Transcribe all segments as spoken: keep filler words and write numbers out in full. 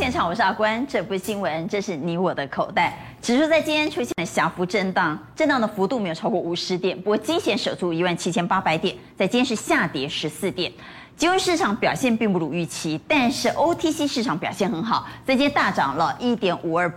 现场，我是阿关。这不是新闻，这是你我的口袋。指数在今天出现了小幅震荡，震荡的幅度没有超过五十点，不过基线守住一万七千八百点，在今天是下跌十四点。金融市场表现并不如预期，但是 O T C 市场表现很好，在今天大涨了 百分之一点五二，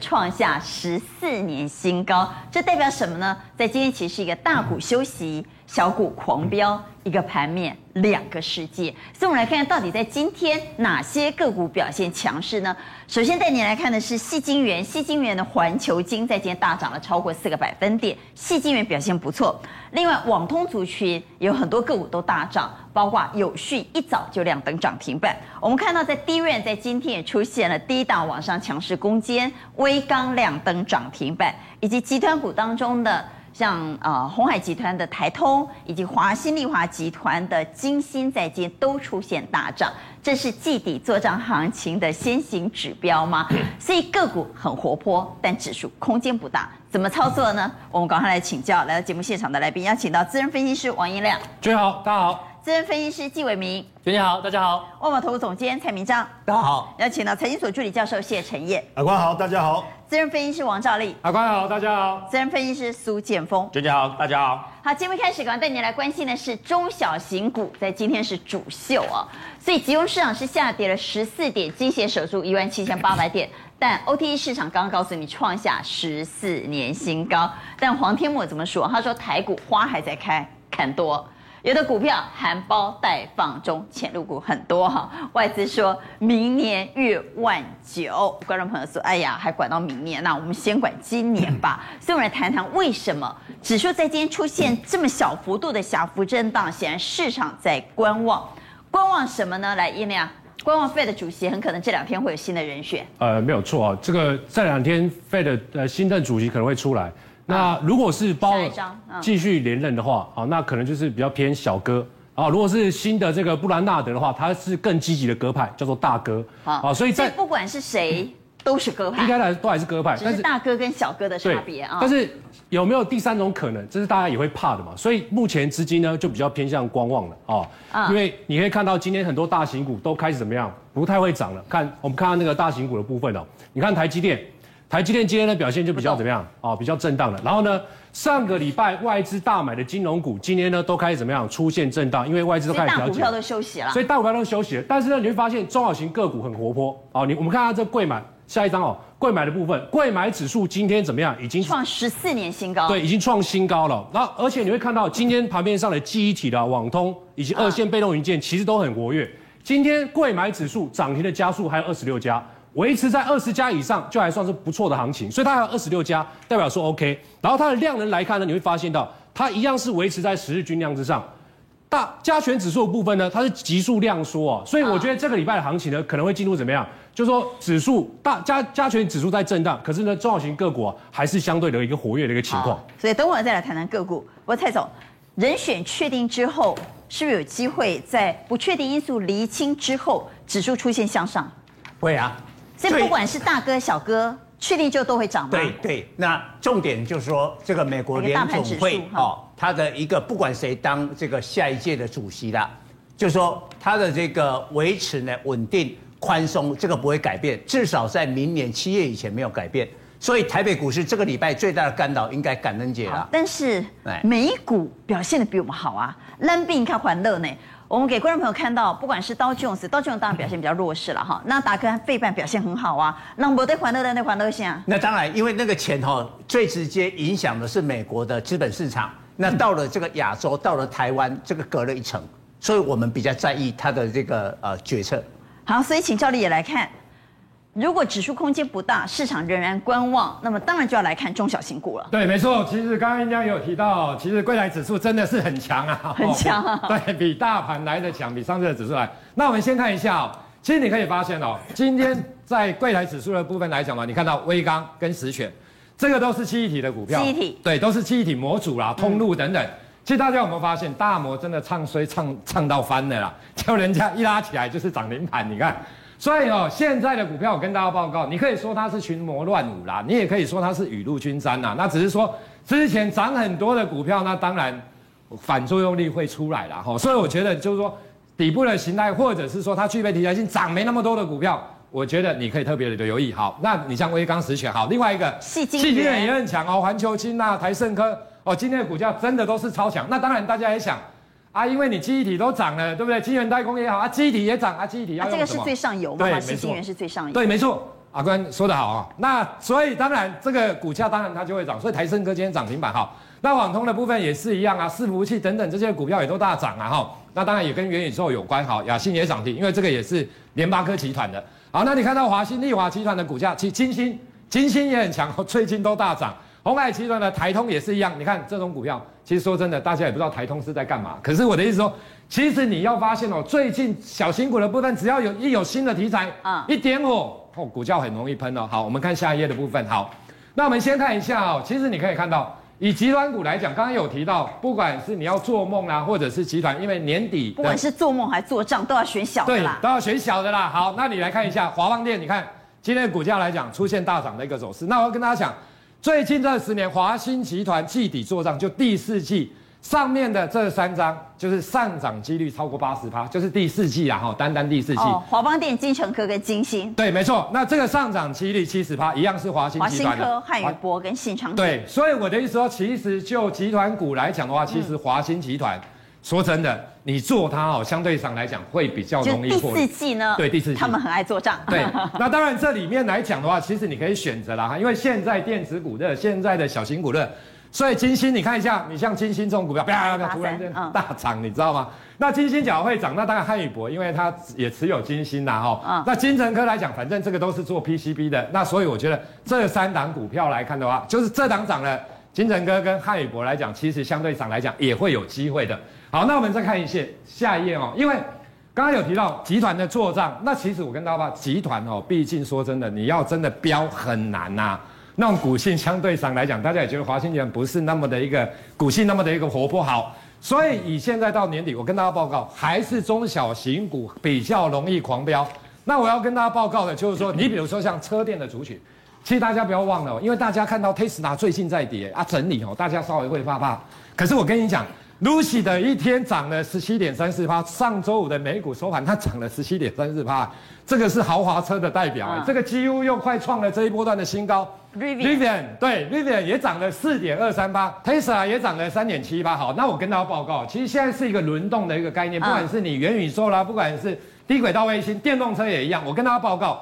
创下十四年新高。这代表什么呢？在今天其实是一个大股休息，小股狂飙，一个盘面，两个世界。所以我们来看到底在今天哪些个股表现强势呢？首先带你来看的是矽晶圆，矽晶圆的环球晶在今天大涨了超过四个百分点，矽晶圆表现不错。另外，网通族群有很多个股都大涨，包括友讯一早就亮灯涨停板。我们看到在 D-RAM 在今天也出现了低档往上强势攻坚，威刚亮灯涨停板，以及集团股当中的。像呃鸿海集团的台通以及华新丽华集团的金星在今天都出现大涨，这是季底作涨行情的先行指标吗？所以个股很活泼，但指数空间不大，怎么操作呢？我们赶快来请教来到节目现场的来宾，要请到资深分析师王胤亮，主持人好，大家好；资深分析师纪伟明，主持人好，大家好；万宝投顾总监蔡明彰，大家好；要请到财经所助理教授谢晨彦，阿官好，大家好。资深分析师王兆立，阿官好，大家好；资深分析师苏建峰，娟姐好，大家好。好，节目开始，赶快带您来关心的是中小型股，在今天是主秀啊、哦，所以集中市场是下跌了十四点，基线守住一万七千八百点，但 O T C 市场刚刚告诉你创下十四年新高。但黄天牧怎么说？他说台股花还在开，看多。有的股票含苞待放中，潜入股很多哈。外资说明年逾万九，观众朋友说：“哎呀，还管到明年？那我们先管今年吧。”所以，我们来谈谈为什么指数在今天出现这么小幅度的小幅震荡，显然市场在观望。观望什么呢？来，胤亮，观望 Fed 的主席很可能这两天会有新的人选。呃，没有错啊，这个这两天 Fed 的、呃、新任主席可能会出来。那如果是鲍尔继续连任的话，好，那可能就是比较偏小哥啊。如果是新的这个布兰纳德的话，他是更积极的鸽派，叫做大哥啊。所以在不管是谁都是鸽派，应该来都还是鸽派，只是大哥跟小哥的差别啊。但是有没有第三种可能？这是大家也会怕的嘛。所以目前资金呢就比较偏向观望了啊，因为你可以看到今天很多大型股都开始怎么样，不太会涨了。看我们看看那个大型股的部分哦，你看台积电。台积电今天的表现就比较怎么样啊、哦？比较震荡了。然后呢，上个礼拜外资大买的金融股，今天呢都开始怎么样出现震荡？因为外资都开始调整，所以大股票都休息了。所以大股票都休息了。但是呢，你会发现中小型个股很活泼啊、哦。你我们看看这柜买下一张哦，柜买的部分，柜买指数今天怎么样？已经创十四年新高。对，已经创新高了。然后而且你会看到今天盘面上的记忆体的、啊、网通以及二线被动元件其实都很活跃。啊、今天柜买指数涨停的家数还有二十六家。维持在二十家以上，就还算是不错的行情，所以它还有二十六家，代表说 OK。然后它的量能来看呢，你会发现到它一样是维持在十日均量之上。大加权指数的部分呢，它是急速量缩啊，所以我觉得这个礼拜的行情呢，可能会进入怎么样？就是说指数大加加权指数在震荡，可是呢，中小型个股、啊、还是相对的一个活跃的一个情况。所以等会再来谈谈个股。不过蔡总，人选确定之后，是不是有机会在不确定因素厘清之后，指数出现向上？会啊。所以不管是大哥小哥，确定就都会涨吗？对对，那重点就是说，这个美国联总会哦，他的一个不管谁当这个下一届的主席啦，就是说他的这个维持呢稳定宽松，这个不会改变，至少在明年七月以前没有改变。所以台北股市这个礼拜最大的干扰应该感恩节了。但是美股表现的比我们好啊，烂病看欢乐呢。我们给观众朋友看到，不管是道琼斯，道琼斯当然表现比较弱势了哈。那达克和费半表现很好啊，那我对环乐的那环乐线啊。那当然，因为那个钱哈、哦，最直接影响的是美国的资本市场。那到了这个亚洲，到了台湾，这个隔了一层，所以我们比较在意它的这个呃决策。好，所以请赵丽也来看，如果指数空间不大，市场仍然观望，那么当然就要来看中小型股了。对，没错。其实刚刚人家有提到，其实柜台指数真的是很强啊，很强、啊哦。对，比大盘来的强，比上次的指数来。那我们先看一下哦，其实你可以发现哦，今天在柜台指数的部分来讲嘛，你看到威刚跟实权，这个都是记忆体的股票。记忆体。对，都是记忆体模组啦、通路等等。嗯、其实大家有没有发现，大摩真的唱衰唱唱到翻了啦，叫人家一拉起来就是涨停盘，你看。所以哦，现在的股票我跟大家报告，你可以说它是群魔乱舞啦，你也可以说它是雨露均沾啦。那只是说之前涨很多的股票，那当然反作用力会出来啦。所以我觉得就是说底部的形态，或者是说它具备题材性涨没那么多的股票，我觉得你可以特别的留意。好，那你像威刚十全，好，另外一个矽晶圆也很强哦，环球晶啊、台盛科哦，今天的股价真的都是超强。那当然大家也想啊，因为你记忆体都涨了，对不对？晶圆代工也好啊，记忆体也涨啊，记忆体要用什么、啊、这个是最上游嘛，对，矽晶圆是最上游，对，没错。阿官说得好啊、哦，那所以当然这个股价当然它就会涨，所以台盛科今天涨停板哈。那网通的部分也是一样啊，伺服器等等这些股票也都大涨啊哈。那当然也跟元宇宙有关哈，亚信也涨停，因为这个也是联发科集团的。好，那你看到华新丽华集团的股价，其金星金星也很强哦，最近都大涨。鸿海集团的台通也是一样，你看这种股票，其实说真的，大家也不知道台通是在干嘛。可是我的意思说，其实你要发现哦，最近小型股的部分，只要有一有新的题材啊，一点火。哦、股价很容易喷哦。好，我们看下一页的部分。好，那我们先看一下哦。其实你可以看到，以集团股来讲，刚刚有提到，不管是你要做梦啦，或者是集团，因为年底不管是做梦还是做账，都要选小的啦，对，都要选小的啦。好，那你来看一下华邦电，你看今天的股价来讲出现大涨的一个走势。那我要跟大家讲，最近这十年华新集团季底做账，就第四季上面的这三张就是上涨几率超过 百分之八十， 就是第四季啦，单单第四季。哦，华邦电、金城科跟金星。对，没错。那这个上涨几率 百分之七十 一样是华新集团。华新科、汉语博跟信昌。对，所以我的意思说，其实就集团股来讲的话，其实华新集团、嗯、说真的，你做它哦，相对上来讲会比较容易获利。第四季呢？对，第四季他们很爱做账。对，那当然这里面来讲的话，其实你可以选择啦，因为现在电子股热，现在的小型股热。所以金星，你看一下，你像金星这种股票，啪啪啪，突然间大涨，你知道吗？那金星角会涨，那当然汉语博，因为它也持有金星啦，哈、嗯。那金城科来讲，反正这个都是做 P C B 的，那所以我觉得这三档股票来看的话，就是这档涨了，金城科跟汉语博来讲，其实相对涨来讲也会有机会的。好，那我们再看一下下一页哦，因为刚刚有提到集团的做账，那其实我跟大家说，集团哦，毕竟说真的，你要真的标很难呐、啊。那种股性相对上来讲，大家也觉得华新集团不是那么的一个股性那么的一个活泼好，所以以现在到年底，我跟大家报告，还是中小型股比较容易狂飙。那我要跟大家报告的就是说，你比如说像车电的族群，其实大家不要忘了、哦，因为大家看到 Tesla 最近在跌啊整理哦，大家稍微会怕怕。可是我跟你讲 ，Lucy 的一天涨了 百分之十七点三四， 上周五的美股收盘它涨了 百分之十七点三四， 这个是豪华车的代表、啊，这个几乎又快创了这一波段的新高。Rivian 对 Rivian 也涨了 百分之四点二三八， Tesla 也涨了 百分之三点七八。 好，那我跟大家报告，其实现在是一个轮动的一个概念，不管是你元宇宙啦，不管是低轨道卫星、电动车也一样。我跟大家报告，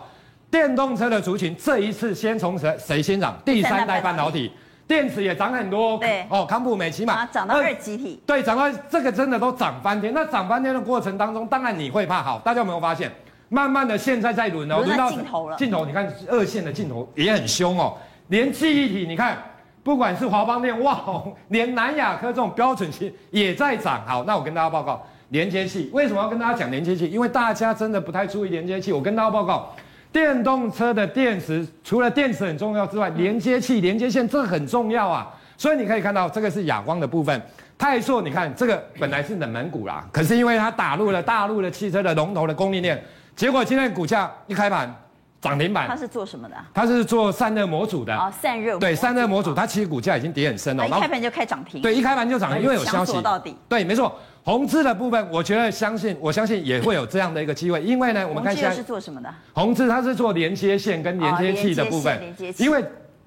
电动车的族群这一次先从谁谁先涨？第三代半导体电池也涨很多，对哦，康普美奇玛涨到二级体，对，涨到这个真的都涨翻天。那涨翻天的过程当中，当然你会怕。好，大家有没有发现？慢慢的，现在在轮哦，轮到镜头了。镜头，你看二线的镜头也很凶哦，连记忆体，你看，不管是华邦电、哇宏，连南亚科这种标准型也在涨。好，那我跟大家报告，连接器为什么要跟大家讲连接器？因为大家真的不太注意连接器。我跟大家报告，电动车的电池除了电池很重要之外，连接器、连接线这很重要啊。所以你可以看到，这个是亚光的部分。泰硕，你看这个本来是冷门股啦，可是因为它打入了大陆的汽车的龙头的供应链。结果今天股价一开盘涨停板，它是做什么的、啊？它是做散热模组的啊、哦，散热对散热模组，它其实股价已经跌很深了、哦。一开盘就开涨停，对，一开盘就涨停，因为有消息。到底对，没错。宏志的部分，我觉得相信，我相信也会有这样的一个机会，因为呢，我们看一下宏志是做什么的？宏志它是做连接线跟连接器的部分，哦、连接线连接器因为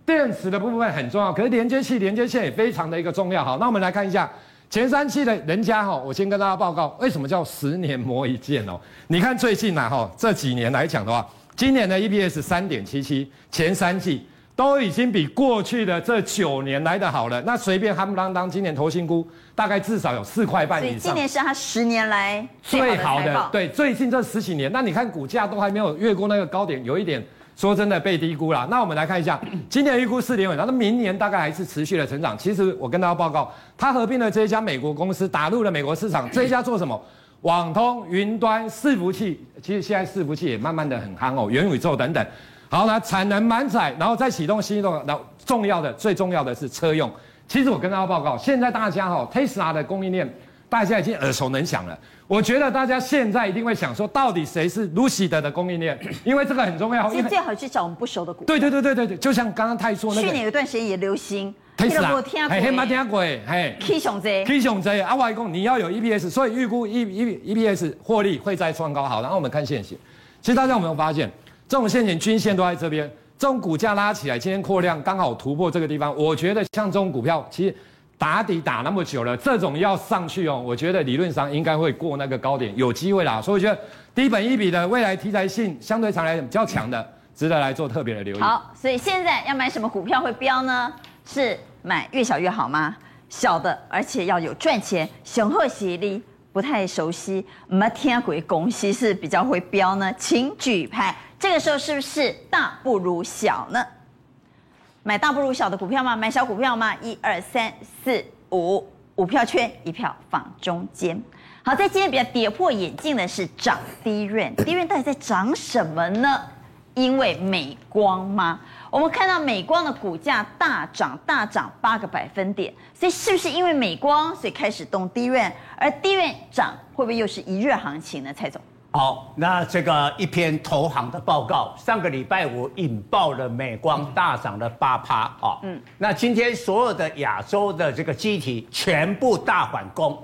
电池的部分很重要，可是连接器、连接线也非常的一个重要。好，那我们来看一下。前三期的人家哈，我先跟大家报告，为什么叫十年磨一剑哦？你看最近呐哈，这几年来讲的话，今年的 E P S 三点七七，前三季都已经比过去的这九年来的好了。那随便夯不啷当，今年投信估大概至少有四块半以上。所以今年是它十年来最好的，对，最近这十几年，那你看股价都还没有越过那个高点，有一点。说真的被低估啦，那我们来看一下，今年预估 四点五， 那明年大概还是持续的成长。其实我跟大家报告，它合并了这一家美国公司，打入了美国市场。这一家做什么？网通、云端、伺服器，其实现在伺服器也慢慢的很夯哦，元宇宙等等。好，那产能满载，然后再启动新动，然后重要的最重要的是车用。其实我跟大家报告，现在大家哈、哦、Tesla 的供应链大家已经耳熟能详了。我觉得大家现在一定会想说，到底谁是 Lucy 的供应链？因为这个很重要。其实最好去找我们不熟的股。对对对对对对，就像刚刚泰硕那个。去年有段时间也流行。Tesla。哎，嘿，没听过哎，嘿。K 上侪。K 上侪，阿外公你要有 E P S， 所以预估 E E P S 获利会再创高。好，然后我们看现行，其实大家有没有发现，这种陷阱均线都在这边，这种股价拉起来，今天扩量刚好突破这个地方，我觉得像这种股票，其实打底打那么久了，这种要上去哦，我觉得理论上应该会过那个高点，有机会啦。所以我觉得低本益比的未来题材性相对上来比较强的，值得来做特别的留意。好，所以现在要买什么股票会飙呢？是买越小越好吗？小的，而且要有赚钱，雄厚犀利。不太熟悉，没听过公司是比较会标呢，请举牌。这个时候是不是大不如小呢？买大不如小的股票吗？买小股票吗？一二三四五，五票圈，一票放中间。好，在今天比较跌破眼镜的是涨D-RAM，D-RAM到底在涨什么呢？因为美光吗？我们看到美光的股价大涨，大涨八个百分点，所以是不是因为美光，所以开始动D-RAM？而D-RAM涨会不会又是一热行情呢？蔡总，好，那这个一篇投行的报告，上个礼拜五引爆了美光大涨了八趴啊，嗯，那今天所有的亚洲的这个基体全部大反攻，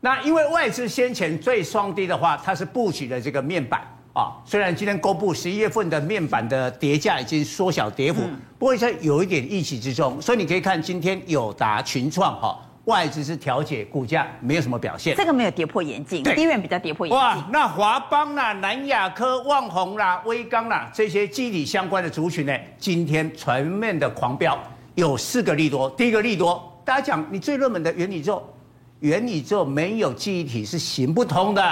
那因为外资先前最双低的话，它是布局的这个面板。啊，虽然今天公布十一月份的面板的跌价已经缩小跌幅，嗯、不过在有一点预期之中，所以你可以看今天友达、群创哈、哦，外资是调节，股价没有什么表现，这个没有跌破眼镜，低远比较跌破眼镜。哇，那华邦啦、南亚科、旺宏啦、威刚啦这些基体相关的族群呢，今天全面的狂飙，有四个利多。第一个利多，大家讲你最热门的元宇宙，元宇宙没有记忆体是行不通的。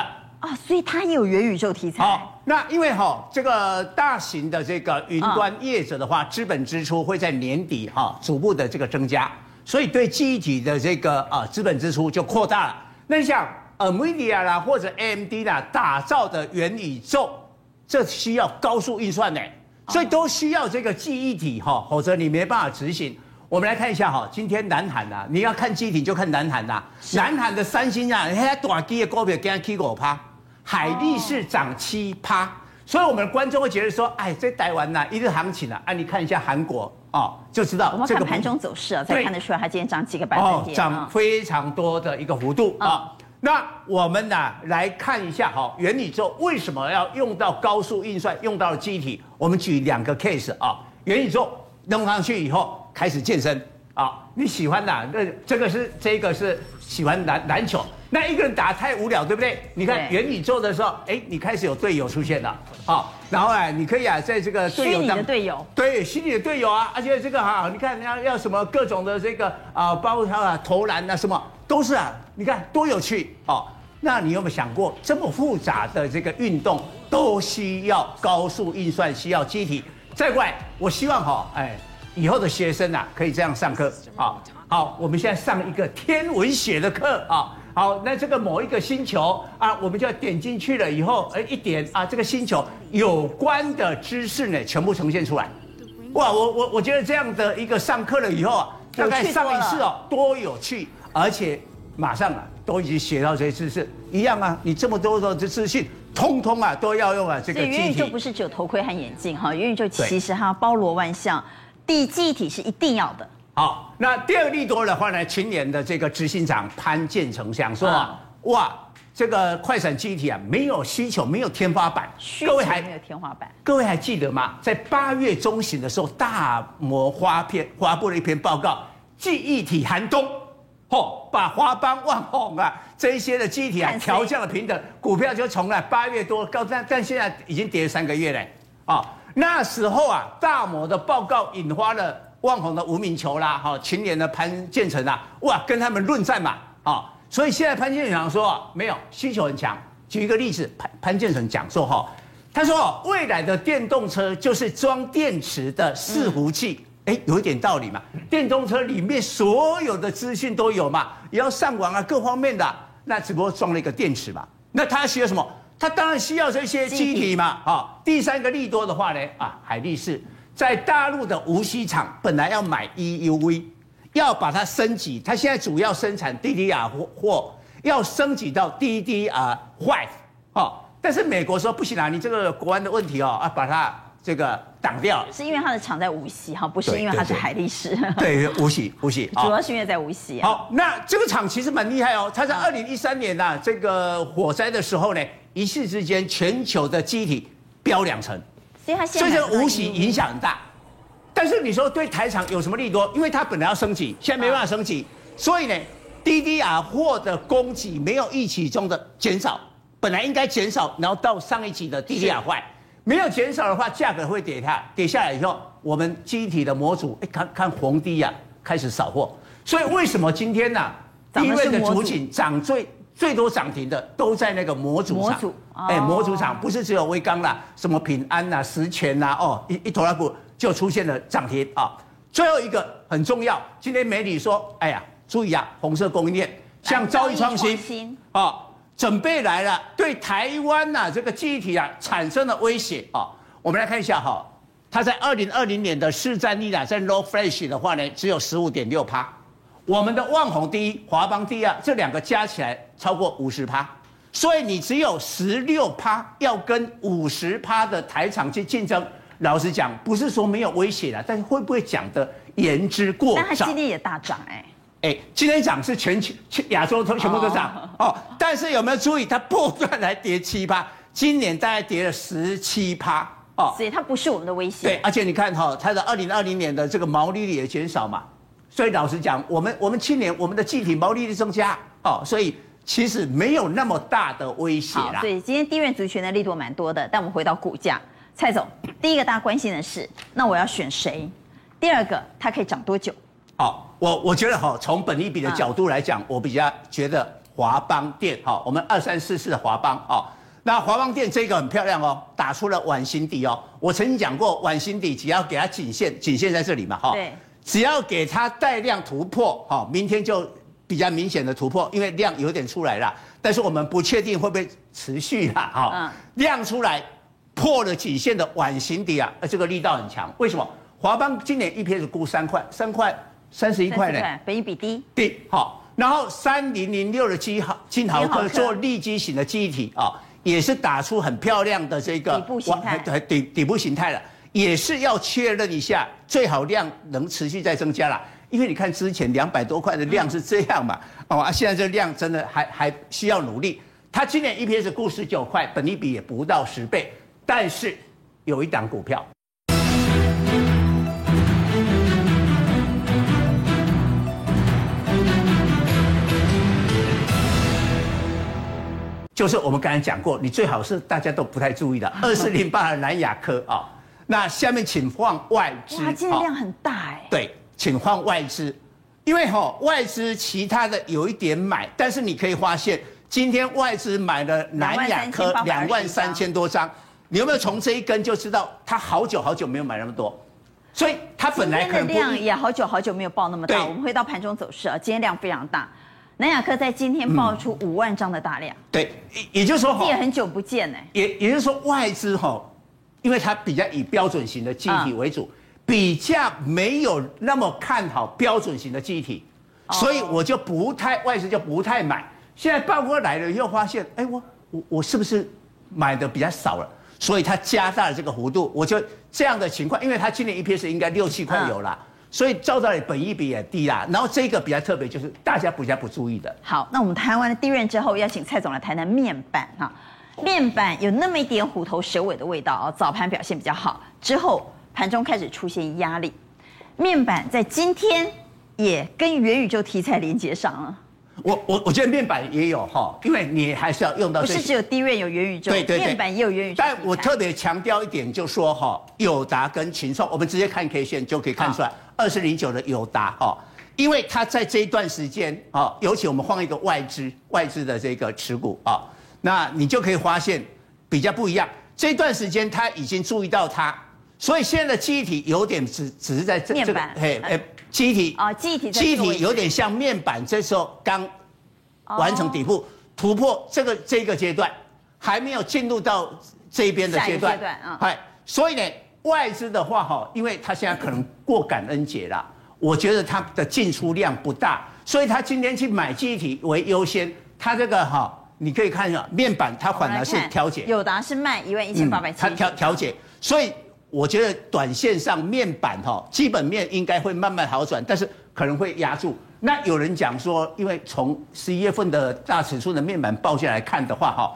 哦，所以它也有元宇宙题材。哦，那因为哈、哦、这个大型的这个云端业者的话，资、哦、本支出会在年底哈、哦、逐步的这个增加，所以对记忆体的这个啊资、呃、本支出就扩大了。那像 Nvidia 啦或者 A M D 啦打造的元宇宙，这需要高速运算呢，所以都需要这个记忆体哈、哦，否则你没办法执行。我们来看一下哈，今天南韩啊，你要看记忆体就看南韩啦、啊，南韩的三星啊，它大机的股票今天起五趴。海力士涨七趴，所以我们观众会觉得说，哎，这台湾呐、啊、一日行情啊，啊，你看一下韩国哦，就知道。我们看盘中走势啊，才看得出来它今天涨几个百分点，涨、哦、非常多的一个幅度啊、哦哦。那我们呢、啊、来看一下哈、哦，元宇宙为什么要用到高速运算，用到了记忆体？我们举两个 case 啊、哦，元宇宙弄上去以后开始健身啊、哦，你喜欢哪、啊？那这个是这个是喜欢篮篮球。那一个人打太无聊，对不对？你看元宇宙的时候，哎，你开始有队友出现了，好、哦，然后啊，你可以啊，在这个队友当虚拟的队友，对，虚拟的队友啊，而且这个哈、啊，你看要要什么各种的这个啊，包括啊投篮啊什么，都是啊，你看多有趣哦。那你有没有想过，这么复杂的这个运动都需要高速运算，需要机体？再怪，我希望哈、哦，哎，以后的学生啊，可以这样上课啊、哦。好，我们现在上一个天文学的课啊。哦好，那这个某一个星球啊，我们就要点进去了以后，哎，一点啊，这个星球有关的知识呢，全部呈现出来。哇，我我我觉得这样的一个上课了以后啊，大概上一次哦，多有趣，而且马上啊，都已经学到这些知识，一样啊，你这么多的资讯，通通啊都要用啊这个。所以元宇宙不是只有头盔和眼镜哈，元宇宙其实它包罗万象，第一记忆体是一定要的。好，那第二利多的话呢，群联的这个执行长潘建成想说啊，嗯、哇，这个快闪记忆体啊，没有需求，没有天花板，需求没有天花板。各位还记得吗？在八月中旬的时候，大摩花片发布了一篇报告，记忆体寒冬，哦，把华邦、旺宏啊这些的记忆体啊调降了平等，股票就从了八月多高，但但现在已经跌了三个月嘞，啊、哦，那时候啊，大摩的报告引发了。旺宏的吴明球啦，哈，群联的潘建成啦，哇，跟他们论战嘛，啊、哦，所以现在潘建成说没有需求很强。举一个例子，潘潘建成讲说哈，他说未来的电动车就是装电池的伺服器，哎、嗯，有一点道理嘛，电动车里面所有的资讯都有嘛，也要上网啊，各方面的，那只不过装了一个电池嘛，那他需要什么？他当然需要这些机体嘛，啊、哦，第三个利多的话呢，啊，海力士。在大陆的无锡厂本来要买 E U V， 要把它升级，它现在主要生产 D D R 四，要升级到 D D R 五，哦，但是美国说不行啊，你这个国安的问题哦，啊，把它这个挡掉。是因为它的厂在无锡哈，不是因为它是海力士。对，无锡，无锡，主要是因为在无锡、啊。好，那这个厂其实蛮厉害哦，它在二零一三年呐、啊，这个火灾的时候呢，一夕之间全球的机体飙两成。所以它现在无息影响很大。但是你说对台厂有什么利多？因为它本来要升级，现在没办法升级，所以呢 ，D D R 货的供给没有预期中的减少，本来应该减少，然后到上一期的 D D R 坏。没有减少的话，价格会跌下，跌下来以后，我们机体的模组，哎，看看宏D啊，开始少货。所以为什么今天呢、啊，低位的族群涨最最多涨停的都在那个模组厂？模组，哎、哦欸，模组厂不是只有威刚啦，什么品安啦、啊、石泉啦、啊，哦，一一头拉股就出现了涨停啊、哦。最后一个很重要，今天媒体说，哎呀，注意啊，红色供应链，像兆易创新啊。哦，准备来了，对台湾呐、啊、这个记忆体啊产生了威胁啊、哦。我们来看一下哈、哦，它在二零二零年的市占率啊，在 low flash 的话呢，只有十五点六趴。我们的旺宏第一、华邦第二，这两个加起来超过五十趴，所以你只有十六趴，要跟五十趴的台厂去竞争。老实讲，不是说没有威胁啦，但是会不会讲的言之过早？但它今天也大涨哎、欸。哎，今天涨是全球、亚洲全部都涨 oh. 哦，但是有没有注意，它波段来跌七趴，今年大概跌了十七趴哦，所以它不是我们的威胁。对，而且你看哈、哦，它的二零二零年的这个毛利率也减少嘛，所以老实讲，我们我们去年我们的具体毛利率增加哦，所以其实没有那么大的威胁啦。对，今天地缘族群的力度蛮多的，但我们回到股价，蔡总，第一个大家关心的是，那我要选谁？第二个，它可以涨多久？好、哦，我我觉得哈，从本益比的角度来讲，我比较觉得华邦电哈、哦，我们二三四四的华邦啊、哦，那华邦电这个很漂亮哦，打出了晚形底哦。我曾经讲过，晚形底只要给它颈线，颈线在这里嘛哈、哦，只要给它带量突破哈、哦，明天就比较明显的突破，因为量有点出来了，但是我们不确定会不会持续啦哈、哦嗯，量出来破了颈线的晚形底啊，这个力道很强。为什么？华邦今年 E P S 估三块，三块。三十一块呢，本益比低低好、哦，然后三零零六的金豪金豪科做立基型的记忆体啊、哦，也是打出很漂亮的这个底部形态，底底部形态了，也是要确认一下，最好量能持续再增加了，因为你看之前两百多块的量是这样嘛，嗯、哦、啊，现在这量真的还还需要努力。它今年 E P S 估十九块，本益比也不到十倍，但是有一档股票。就是我们刚才讲过，你最好是大家都不太注意的二四零八的南亚科啊、哦。那下面请放外资，哇，今天量很大哎、哦。对，请放外资，因为哈、哦、外资其他的有一点买，但是你可以发现今天外资买了南亚科两万三千多张，你有没有从这一根就知道他好久好久没有买那么多？所以他本来可能今天的量也好久好久没有爆那么大。我们回到盘中走势啊，今天量非常大。南亚科在今天爆出五万张的大量，嗯、对，也就是说，也很久不见呢、欸。也也就是说，外资哈、哦，因为它比较以标准型的记忆体为主、嗯，比较没有那么看好标准型的记忆体，哦、所以我就不太外资就不太买。现在爆过来了，又发现，哎，我我我是不是买的比较少了？所以它加大了这个幅度，我就这样的情况，因为它今年 E P S 应该六七块有啦。嗯，所以照道理本益比也低啦，然后这个比较特别，就是大家比较不注意的。好，那我们谈完了地缘之后，要请蔡总来谈谈面板哈、啊。面板有那么一点虎头蛇尾的味道啊，早盘表现比较好，之后盘中开始出现压力。面板在今天也跟元宇宙题材连接上了。我我我觉得面板也有哈，因为你还是要用到这些。不是只有地缘有元宇宙，对对对，面板也有元宇宙。但我特别强调一点，就说哈，友达跟群创，我们直接看 K 线就可以看出来。二四零九的友达哦，因为它在这一段时间哦，尤其我们放一个外资外资的这个持股啊、哦，那你就可以发现比较不一样。这一段时间他已经注意到它，所以现在的记忆体有点只只是在这面板，哎、這、哎、個，记忆体啊，记忆体记忆体有点像面板，这时候刚完成底部、哦、突破这个这个阶段，还没有进入到这边的阶段，哎、嗯，所以呢。外资的话，哈，因为它现在可能过感恩节啦，我觉得它的进出量不大，所以它今天去买记忆体为优先。它这个哈，你可以看一下面板，它反而是调节。友达是卖一万一千八百七，它调调节，所以我觉得短线上面板哈，基本面应该会慢慢好转，但是可能会压住。那有人讲说，因为从十一月份的大尺寸的面板报价来看的话，哈，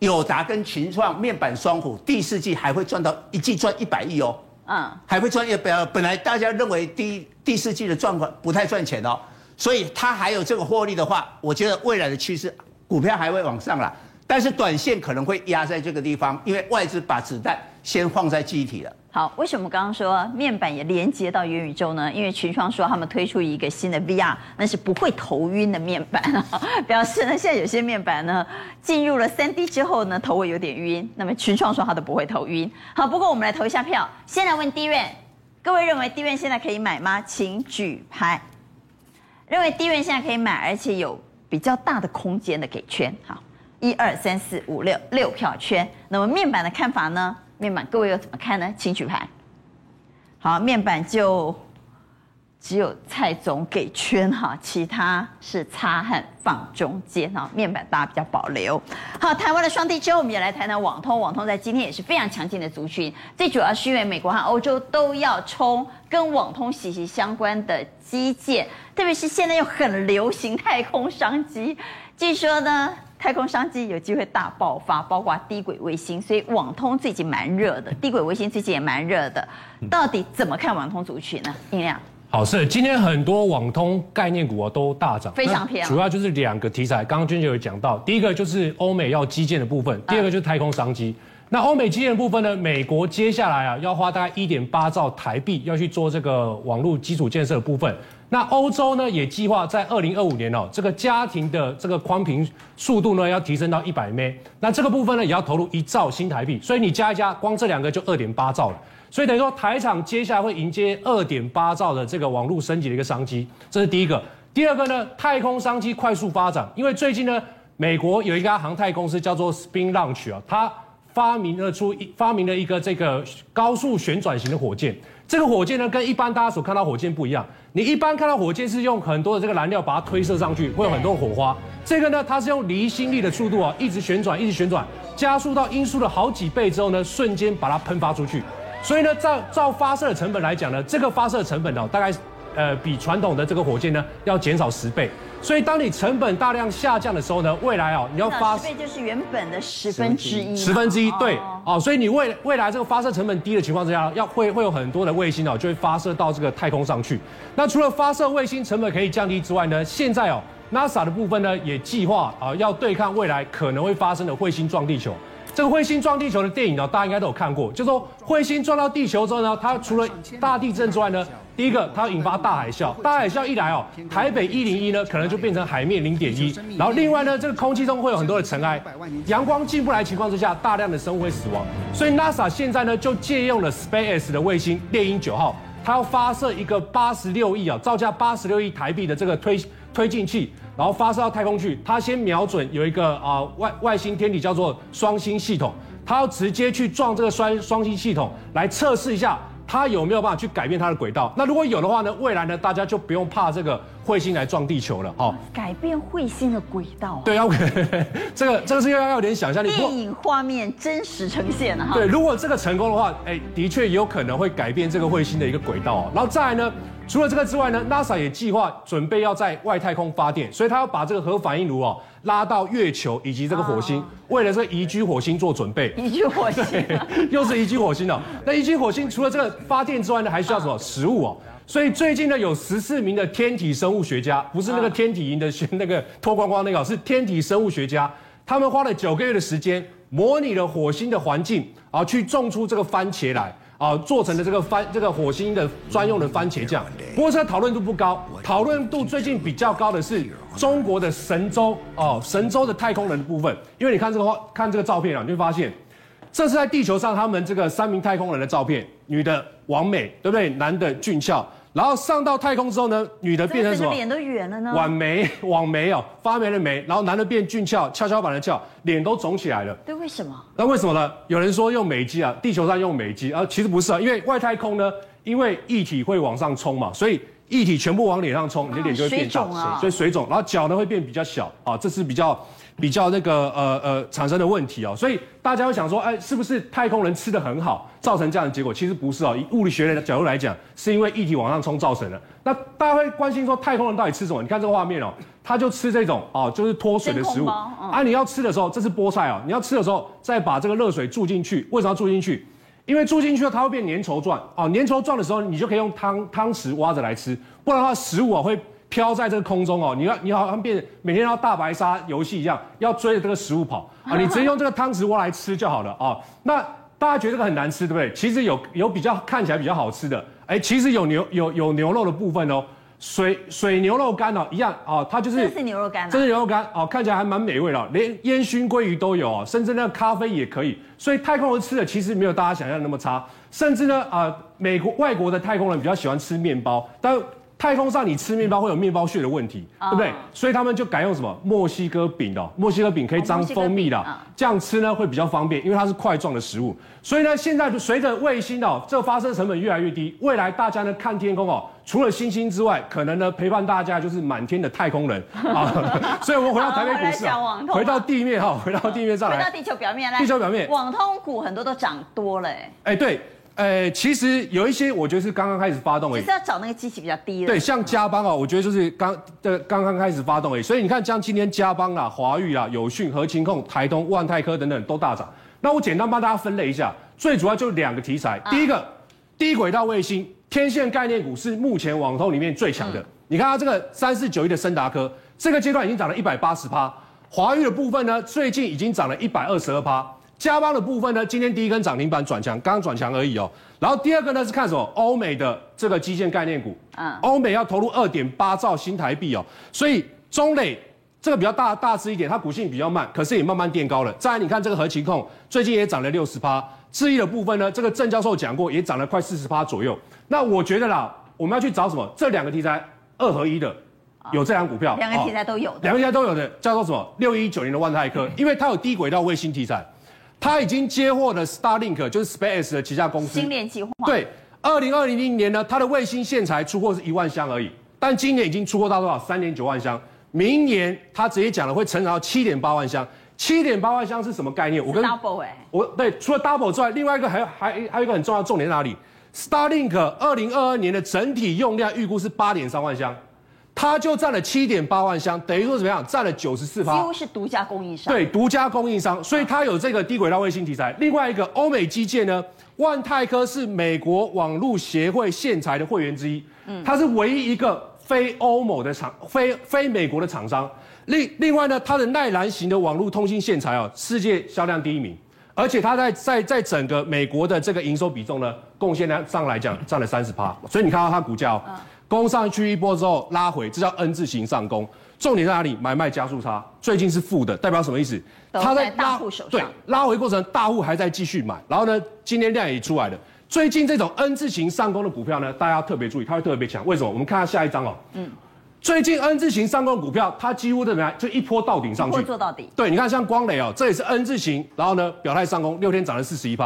友达跟群创面板双虎第四季还会赚到一季赚一百亿哦，嗯，还会赚一百，本来大家认为第第四季的状况不太赚钱哦，所以它还有这个获利的话，我觉得未来的趋势股票还会往上啦，但是短线可能会压在这个地方，因为外资把子弹先放在记忆体了。好，为什么刚刚说面板也连接到元宇宙呢？因为群创说他们推出一个新的 V R， 那是不会头晕的面板啊，表示呢现在有些面板呢进入了 三 D 之后呢头会有点晕，那么群创说他都不会头晕。好，不过我们来投一下票，先来问 D-RAM， 各位认为 D-RAM 现在可以买吗？请举牌。认为 D-RAM 现在可以买，而且有比较大的空间的给圈。好，一二三四五六六票圈。那么面板的看法呢？面板各位又怎么看呢？请举牌。好，面板就只有蔡总给圈哈，其他是擦和放中间哈，面板大家比较保留。好，台湾的双D之后，我们也来谈谈网通。网通在今天也是非常强劲的族群，最主要是因为美国和欧洲都要冲跟网通息息相关的基建，特别是现在又很流行太空商机，据说呢。太空商机有机会大爆发，包括低轨卫星，所以网通最近蛮热的，低轨卫星最近也蛮热的。到底怎么看网通族群呢？音量好，是今天很多网通概念股、啊、都大涨，非常漂亮。主要就是两个题材，刚刚娟姐有讲到，第一个就是欧美要基建的部分，第二个就是太空商机。嗯，那欧美基建的部分呢？美国接下来啊要花大概 一点八兆台币要去做这个网络基础建设的部分。那欧洲呢也计划在二零二五年哦，这个家庭的这个宽频速度呢要提升到 一百 M B。那这个部分呢也要投入一兆新台币，所以你加一加，光这两个就 二点八兆了。所以等于说台厂接下来会迎接 二点八兆的这个网络升级的一个商机，这是第一个。第二个呢，太空商机快速发展，因为最近呢美国有一家航太公司叫做 SpinLaunch 啊，它发明了出发明了一个这个高速旋转型的火箭，这个火箭呢跟一般大家所看到火箭不一样。你一般看到火箭是用很多的这个燃料把它推射上去，会有很多火花。这个呢，它是用离心力的速度啊，一直旋转，一直旋转，加速到音速的好几倍之后呢，瞬间把它喷发出去。所以呢，照照发射的成本来讲呢，这个发射成本哦，大概呃比传统的这个火箭呢要减少十倍。所以，当你成本大量下降的时候呢，未来啊、哦，你要发十倍就是原本的十分之一，十分之一对啊、哦哦，所以你未未来这个发射成本低的情况之下，要会会有很多的卫星啊、哦，就会发射到这个太空上去。那除了发射卫星成本可以降低之外呢，现在哦 ，NASA 的部分呢也计划啊、哦，要对抗未来可能会发生的彗星撞地球。这个彗星撞地球的电影呢，大家应该都有看过。就是说彗星撞到地球之后呢，它除了大地震之外呢，第一个它引发大海啸，大海啸一来哦，台北一零一呢可能就变成海面 零点一， 然后另外呢，这个空气中会有很多的尘埃，阳光进不来的情况之下，大量的生物会死亡。所以 NASA 现在呢就借用了 SpaceX 的卫星猎鹰九号，它要发射一个八十六亿啊，造价八十六亿台币的这个推推进器。然后发射到太空去，它先瞄准有一个啊、呃、外外星天体叫做双星系统，它要直接去撞这个双双星系统来测试一下它有没有办法去改变它的轨道。那如果有的话呢，未来呢大家就不用怕这个彗星来撞地球了哈、哦。改变彗星的轨道、啊。对，要这个这个是要要有点想象力。电影画面真实呈现哈、啊。对，如果这个成功的话，哎，的确有可能会改变这个彗星的一个轨道、哦。然后再来呢。除了这个之外呢 ，NASA 也计划准备要在外太空发电，所以它要把这个核反应炉哦拉到月球以及这个火星， oh. 为了这个宜居火星做准备。宜居火星，又是宜居火星哦。那宜居火星除了这个发电之外呢，还需要什么、oh. 食物哦？所以最近呢，有十四名的天体生物学家，不是那个天体营的那个脱光光那个，是天体生物学家，他们花了九个月的时间模拟了火星的环境啊，去种出这个番茄来。啊、呃，做成的这个番这个火星的专用的番茄酱，不过这个讨论度不高。讨论度最近比较高的是中国的神舟哦、呃，神舟的太空人的部分。因为你看这个看这个照片啊，你会发现，这是在地球上他们这个三名太空人的照片，女的王美，对不对？男的俊俏。然后上到太空之后呢，女的变成什么？脸都圆了呢。婉眉，婉眉哦，发霉的眉。然后男的变俊俏，跷跷板的跷，脸都肿起来了。对，为什么？那为什么呢？有人说用美肌啊，地球上用美肌啊，其实不是啊，因为外太空呢，因为液体会往上冲嘛，所以液体全部往脸上冲，你的脸就会变大，啊、所以水肿，然后脚呢会变比较小啊，这是比较比较那个呃呃产生的问题哦。所以大家会想说，哎，是不是太空人吃得很好，造成这样的结果？其实不是哦，以物理学的角度来讲，是因为液体往上冲造成的。那大家会关心说，太空人到底吃什么？你看这个画面哦，他就吃这种哦，就是脱水的食物、嗯、啊。你要吃的时候，这是菠菜哦，你要吃的时候再把这个热水注进去。为什么要注进去？因为住进去了，它会变粘稠状哦。粘稠状的时候，你就可以用汤汤匙挖着来吃，不然的话，食物啊会飘在这个空中哦。你要你好像变每天要大白鲨游戏一样，要追着这个食物跑啊、哦。你直接用这个汤匙挖来吃就好了啊、哦。那大家觉得这个很难吃，对不对？其实有有比较看起来比较好吃的，哎，其实有牛有有牛肉的部分哦，水水牛肉干哦一样哦，它就是这是牛肉干、啊，这是牛肉干哦，看起来还蛮美味的、哦，连烟熏鲑鱼都有哦，甚至那个咖啡也可以。所以太空人吃的其实没有大家想象的那么差，甚至呢，啊、呃，美国外国的太空人比较喜欢吃面包，但太空上你吃面包会有面包屑的问题，嗯、对不对？所以他们就改用什么墨西哥饼的、哦，墨西哥饼可以沾蜂蜜的、哦，这样吃呢会比较方便，因为它是块状的食物。所以呢，现在随着卫星哦，这个发射成本越来越低，未来大家呢看天空哦。除了星星之外，可能呢陪伴大家就是满天的太空人啊，所以我们回到台北股市、啊，回到地面哈、啊，回到地面上来，回到地球表面来，地球表面，网通股很多都涨多了、欸，哎、欸，对，哎、欸，其实有一些我觉得是刚刚开始发动而已，就是要找那个机器比较低的，对，像嘉邦啊，我觉得就是刚的刚刚开始发动而已，所以你看像今天嘉邦啦、华裕啦、友讯、合勤控、台通、万泰科等等都大涨，那我简单帮大家分类一下，最主要就两个题材，嗯、第一个低轨道卫星。天线概念股是目前网通里面最强的、嗯。你看它这个三四九一的森达科，这个阶段已经涨了 一百八十趴。华裕的部分呢，最近已经涨了 一百二十二趴。嘉邦的部分呢，今天第一根涨停板转强，刚刚转强而已哦。然后第二个呢是看什么？欧美的这个基建概念股，嗯，欧美要投入 二点八兆新台币哦，所以中磊。这个比较大大只一点，它股性比较慢，可是也慢慢垫高了。再来，你看这个合勤控最近也涨了 百分之六十， 智易的部分呢，这个郑教授讲过也涨了快 百分之四十 左右。那我觉得啦，我们要去找什么？这两个题材二合一的，有这两股票，两个题材都有的，两个题材都有的，叫做什么？六一九零的万泰科，因为它有低轨道卫星题材，它已经接获了 Starlink， 就是 SpaceX 的旗下公司星链计划。对，二零二零年呢，它的卫星线材出货是一万箱而已，但今年已经出货到多少？三点九万箱。明年他直接讲了，会成长到 七点八万箱。七点八万箱是什么概念？我跟 double 哎、欸，我对除了 double 之外，另外一个还还还有一个很重要的重点在哪里 ？Starlink 二零二二年的整体用量预估是 八点三万箱，它就占了 七点八万箱，等于说怎么样？占了 百分之九十四， 几乎是独家供应商。对，独家供应商，所以它有这个低轨道卫星题材。另外一个欧美基建呢，万泰科是美国网络协会线材的会员之一，嗯，它是唯一一个。非欧某的厂，非非美国的厂商。另另外呢，它的耐燃型的网络通信线材哦，世界销量第一名，而且它在在在整个美国的这个营收比重呢，贡献量上来讲占了 百分之三十。所以你看到它股价哦，攻上去一波之后拉回，这叫 N 字形上攻。重点在哪里？买卖加速差最近是负的，代表什么意思？它在大户手上，对，拉回过程大户还在继续买，然后呢，今天量也出来了。最近这种 N 字形上攻的股票呢，大家要特别注意，它会特别强。为什么？我们看下下一张哦。嗯，最近 N 字形上攻的股票，它几乎怎么样？就一波到顶上去，一波做到底。对，你看像光磊哦，这也是 N 字形，然后呢表态上攻，六天涨了 百分之四十一。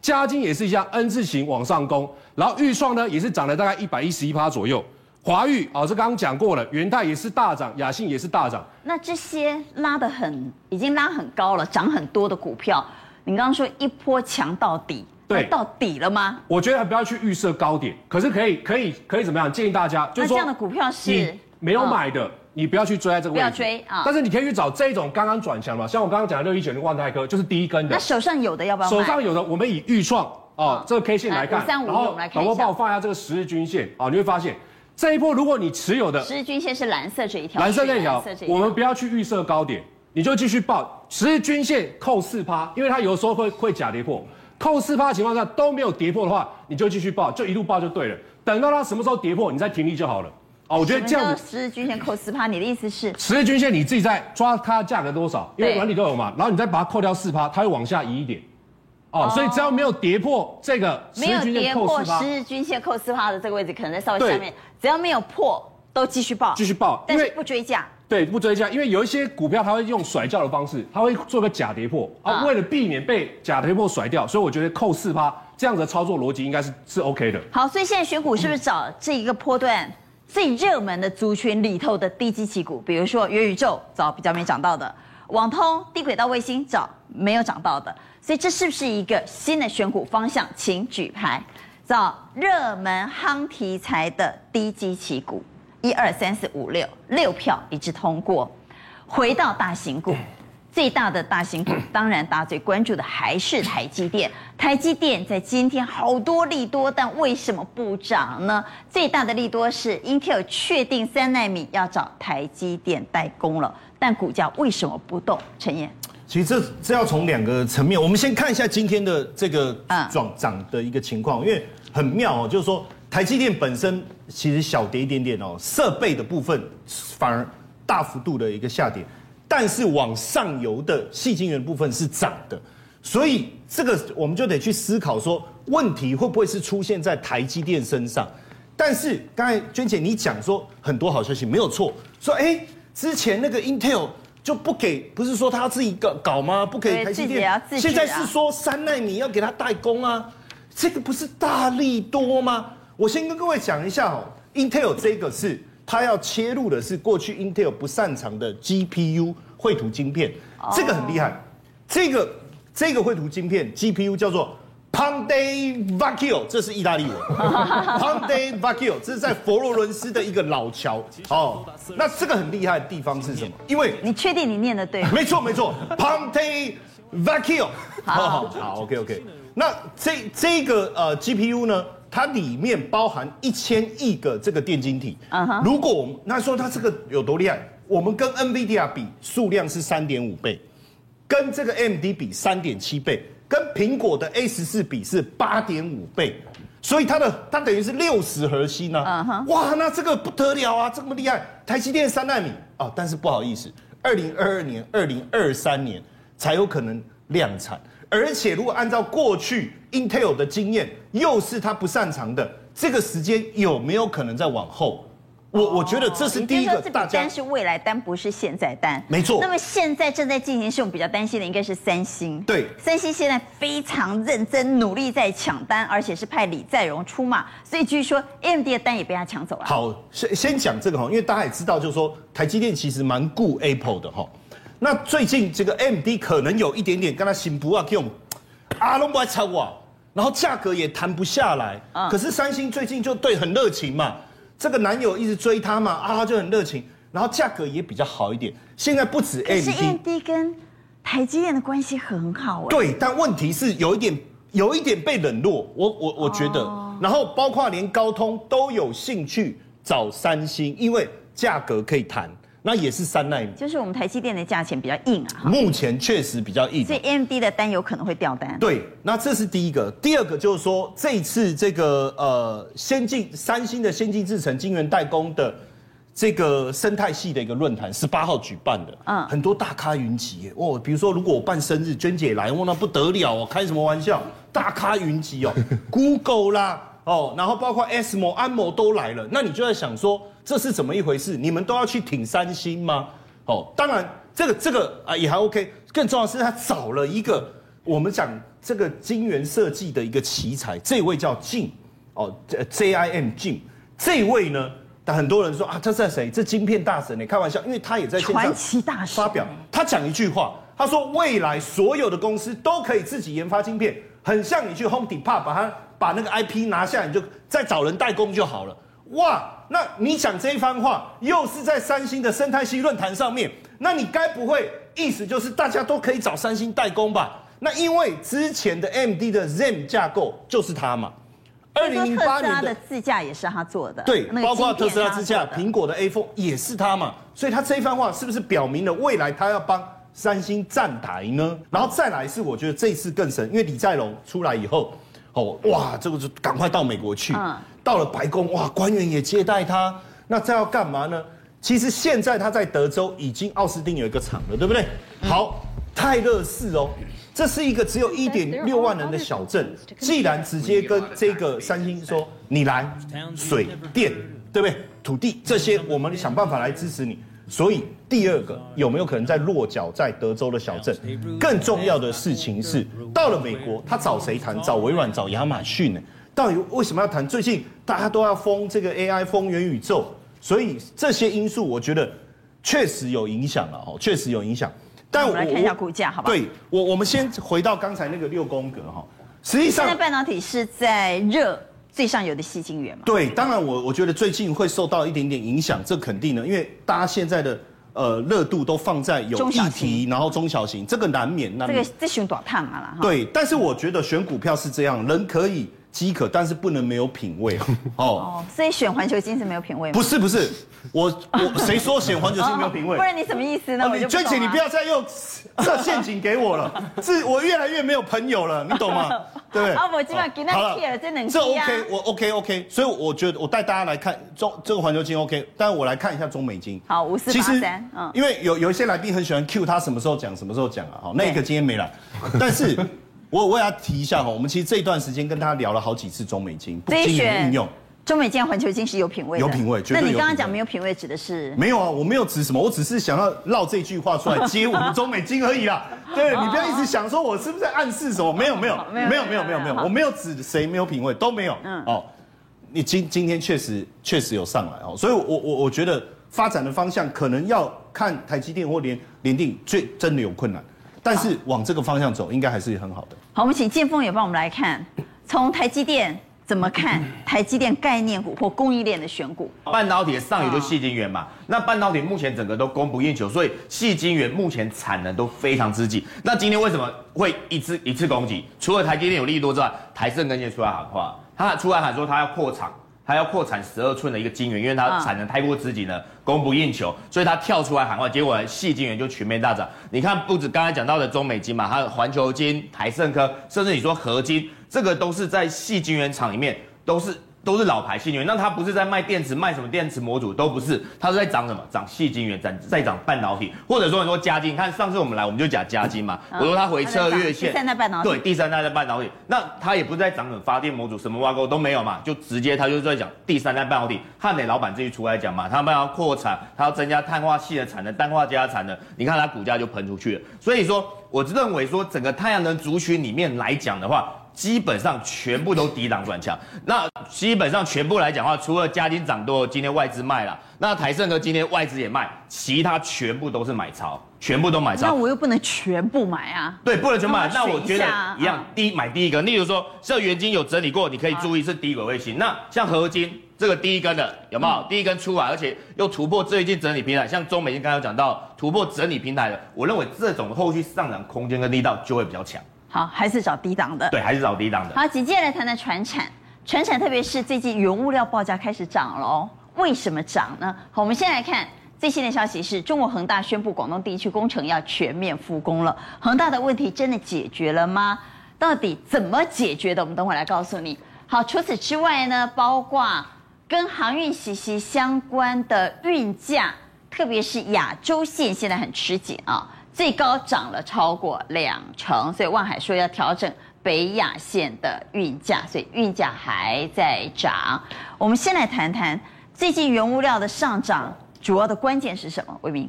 嘉金也是一样 N 字形往上攻，然后裕创呢也是涨了大概 百分之一百一十一 左右。华裕啊，这刚刚讲过了，元泰也是大涨，雅信也是大涨。那这些拉得很，已经拉很高了，涨很多的股票，你刚刚说一波强到底。对，到底了吗？我觉得还不要去预设高点，可是可以可以可以怎么样？建议大家就是说，那这样的股票是没有买的，嗯、你不要去追在这个位置，不要追啊、嗯。但是你可以去找这种刚刚转强嘛，像我刚刚讲的六一九零万泰科就是第一根的。那手上有的要不要买？手上有的，我们以预创啊这个 K 线来看，嗯、然后导播帮我放下这个十日均线啊、哦，你会发现这一波如果你持有的十日均线是蓝色这一条，蓝色这条，我们不要去预设高点，你就继续抱十日均线扣 百分之四， 因为它有时候会会假跌破。扣 百分之四 的情况下都没有跌破的话，你就继续抱，就一路抱就对了。等到它什么时候跌破，你再停利就好了。哦，我觉得这样子。十日均线扣 百分之四， 你的意思是？十日均线你自己再抓它价格多少，因为管理都有嘛，然后你再把它扣掉 百分之四， 它会往下移一点。哦，所以只要没有跌破这个十日均线扣 百分之四， 没有跌破十日均线扣 百分之四 的这个位置，可能在稍微下面，只要没有破都继续抱，继续抱，但是不追价。对，不追价，因为有一些股票它会用甩掉的方式，它会做个假跌破啊，为了避免被假跌破甩掉，所以我觉得扣 百分之四 这样的操作逻辑应该是是 OK 的。好，所以现在选股是不是找这一个波段最热门的族群里头的低基期股，比如说元宇宙找比较没涨到的，网通低轨道卫星找没有涨到的，所以这是不是一个新的选股方向？请举牌，找热门夯题材的低基期股，一二三四五六六票一致通过。回到大型股，最大的大型股当然大家最关注的还是台积电。台积电在今天好多利多，但为什么不涨呢？最大的利多是 Intel 确定三奈米要找台积电代工了，但股价为什么不动？陈彦，其实这这要从两个层面，我们先看一下今天的这个涨涨的一个情况，因为很妙哦，就是说台积电本身其实小跌一点点哦，设备的部分反而大幅度的一个下跌。但是往上游的矽晶圆部分是涨的，所以这个我们就得去思考说，问题会不会是出现在台积电身上？但是刚才娟姐你讲说很多好消息，没有错，说哎，之前那个 Intel 就不给，不是说他自己搞搞吗？不给台积电，现在是说三奈米要给他代工啊，这个不是大利多吗？我先跟各位讲一下哦 ，Intel 这个是。它要切入的是过去 Intel 不擅长的 G P U 绘图晶片，这个很厉害。这个这个绘图晶片 G P U 叫做 Ponte Vecchio， 这是意大利文。Ponte Vecchio， 这是在佛罗伦斯的一个老桥。哦，那这个很厉害的地方是什么？因为你确定你念的对吗？没错没错 ，Ponte Vecchio。好好 ，OK OK。那这这个呃 G P U 呢？它里面包含一千亿个这个电晶体。Uh-huh. 如果我们那说它这个有多厉害，我们跟 Nvidia 比数量是三点五倍，跟这个 A M D 比三点七倍，跟苹果的 A 十四 比是八点五倍，所以它的它等于是六十核心啊。Uh-huh. 哇，那这个不得了啊，这么厉害！台积电三奈米啊、哦，但是不好意思，二零二二年、二零二三年才有可能量产。而且，如果按照过去 Intel 的经验，又是他不擅长的，这个时间有没有可能再往后？我、哦、我觉得这是第一个大家。单是未来单，不是现在单。没错。那么现在正在进行是我们比较担心的，应该是三星。对，三星现在非常认真努力在抢单，而且是派李在镕出马，所以据说 A M D 的单也被他抢走了。好，先先讲这个哈，因为大家也知道，就是说台积电其实蛮顾 Apple 的哈。那最近这个 A M D 可能有一点点跟他心不啊，用啊都不爱炒啊，然后价格也谈不下来。可是三星最近就对很热情嘛，这个男友一直追他嘛，啊他就很热情，然后价格也比较好一点。现在不止 A M D， 可是 A M D 跟台积电的关系很好、欸。对，但问题是有一点有一点被冷落，我我我觉得。哦、然后包括连高通都有兴趣找三星，因为价格可以谈。那也是三奈米，就是我们台积电的价钱比较硬啊。目前确实比较硬，所以 A M D 的单有可能会掉单。对，那这是第一个。第二个就是说，这一次这个呃，先进三星的先进制程晶圆代工的这个生态系的一个论坛，十八号举办的，嗯，很多大咖云集耶哦。比如说，如果我办生日，娟姐来，哇，那不得了哦，开什么玩笑？大咖云集哦，Google 啦。哦，然后包括 S M O、安谋都来了，那你就在想说这是怎么一回事？你们都要去挺三星吗？哦，当然这个这个啊也还 OK， 更重要的是他找了一个我们讲这个晶圆设计的一个奇才，这位叫静哦 ，J I M 静，这位呢，很多人说啊，他是谁？这晶片大神呢？开玩笑，因为他也在线上传奇大神发表，他讲一句话，他说未来所有的公司都可以自己研发晶片，很像你去 Home Depot 把它。把那个 I P 拿下，你就再找人代工就好了。哇，那你讲这一番话，又是在三星的生态系论坛上面，那你该不会意思就是大家都可以找三星代工吧？那因为之前的 A M D 的 RAM 架构就是它嘛，二零零八年的自架也是它做的，对，包括特斯拉自架、苹果的 iPhone 也是它嘛，所以它这一番话是不是表明了未来它要帮三星站台呢？然后再来是我觉得这一次更神，因为李在镕出来以后。哦，哇，这个就赶快到美国去，嗯、到了白宫，哇，官员也接待他。那这要干嘛呢？其实现在他在德州已经奥斯汀有一个厂了，对不对？好，泰勒市哦，这是一个只有一点六万人的小镇，既然直接跟这个三星说你来，水电，对不对？土地这些我们想办法来支持你。所以第二个有没有可能在落脚在德州的小镇？更重要的事情是，到了美国，他找谁谈？找微软，找亚马逊呢？到底为什么要谈？最近大家都要封这个 A I， 封元宇宙，所以这些因素我觉得确实有影响了，确实有影响。但我们来看一下股价，好吧？对，我我们先回到刚才那个六宫格哈，实际上现在半导体是在热最上游的矽晶圆嘛？对，当然我我觉得最近会受到一点点影响，这肯定的，因为大家现在的呃热度都放在有议题，然后中小型，这个难免难免。这个这选短胖啊啦。对，但是我觉得选股票是这样，人可以饥渴，但是不能没有品味哦。所以选环球晶是没有品味吗？不是不是，我我谁说选环球晶没有品味？不然你什么意思呢？我就不懂了。娟姐，你不要再用设陷阱给我了，是我越来越没有朋友了，你懂吗？对不对？啊，我基本上给那贴了，真能这 OK， 我 OK OK， 所以我觉得我带大家来看中这个环球晶 OK， 但我来看一下中美晶。好，五四八三。嗯，因为有有一些来宾很喜欢 Q 他什么时候讲什么时候讲啊，好，那个今天没来，但是。我我也要提一下哈，我们其实这一段时间跟大家聊了好几次中美晶不经营运用，中美晶、环球晶是有品味的，有品味。那你刚刚讲没有品味指的是？没有啊，我没有指什么，我只是想要绕这句话出来接我们中美晶而已啦。对，你不要一直想说我是不是在暗示什么？没有没有没有没有没有没有没有，我没有指谁没有品味都没有。嗯哦，你今今天确实确实有上来哦，所以我我我觉得发展的方向可能要看台积电或联联电，最真的有困难。但是往这个方向走，应该还是很好的。好，我们请建峰也帮我们来看，从台积电怎么看台积电概念股或供应链的选股？半导体的上游就矽晶圆嘛，那半导体目前整个都供不应求，所以矽晶圆目前产能都非常之紧。那今天为什么会一次一次供给？除了台积电有利多之外，台盛跟也出来喊话，他出来喊说他要扩厂。他要扩产十二寸的一个晶圆，因为它产能太过吃紧了，供不应求，所以他跳出来喊话，结果矽晶圆就全面大涨。你看，不止刚才讲到的中美晶嘛，还有环球晶、台盛科，甚至你说合晶，这个都是在矽晶圆厂里面，都是都是老牌矽晶圆。那它不是在卖电池，卖什么电池模组都不是，它是在涨什么？涨矽晶圆，涨在涨半导体，或者说你说嘉晶，你看上次我们来我们就讲嘉晶嘛，嗯、我说它回撤月线，第三代半导体，对，第三代的半导体，那它也不是在涨什么发电模组，什么挖沟都没有嘛，就直接它就是在讲第三代半导体。汉磊老板自己出来讲嘛，他们要扩产，他要增加碳化系的产能，氮化镓产能，你看它股价就喷出去了。所以说，我认为说整个太阳能族群里面来讲的话。基本上全部都低档转强，那基本上全部来讲的话，除了嘉晶涨多，今天外资卖了，那台盛科今天外资也卖，其他全部都是买超，全部都买超。那我又不能全部买啊。对，不能全买。那 我, 那我觉得一样，第一、嗯、买第一根，例如说像元晶有整理过，你可以注意是低轨卫星。那像合金这个第一根的有没有？嗯、第一根出来，而且又突破最近整理平台，像中美晶刚刚有讲到突破整理平台的，我认为这种后续上涨空间跟力道就会比较强。好，还是找低档的。对，还是找低档的。好，紧接着来谈谈传产，传产特别是最近原物料报价开始涨了哦。为什么涨呢？好，我们先来看最新的消息是，中国恒大宣布广东地区工程要全面复工了。恒大的问题真的解决了吗？到底怎么解决的？我们等会来告诉你。好，除此之外呢，包括跟航运息息相关的运价，特别是亚洲线现在很吃紧啊。最高涨了超过两成，所以万海说要调整北亚线的运价，所以运价还在涨。我们先来谈谈最近原物料的上涨，主要的关键是什么？魏明，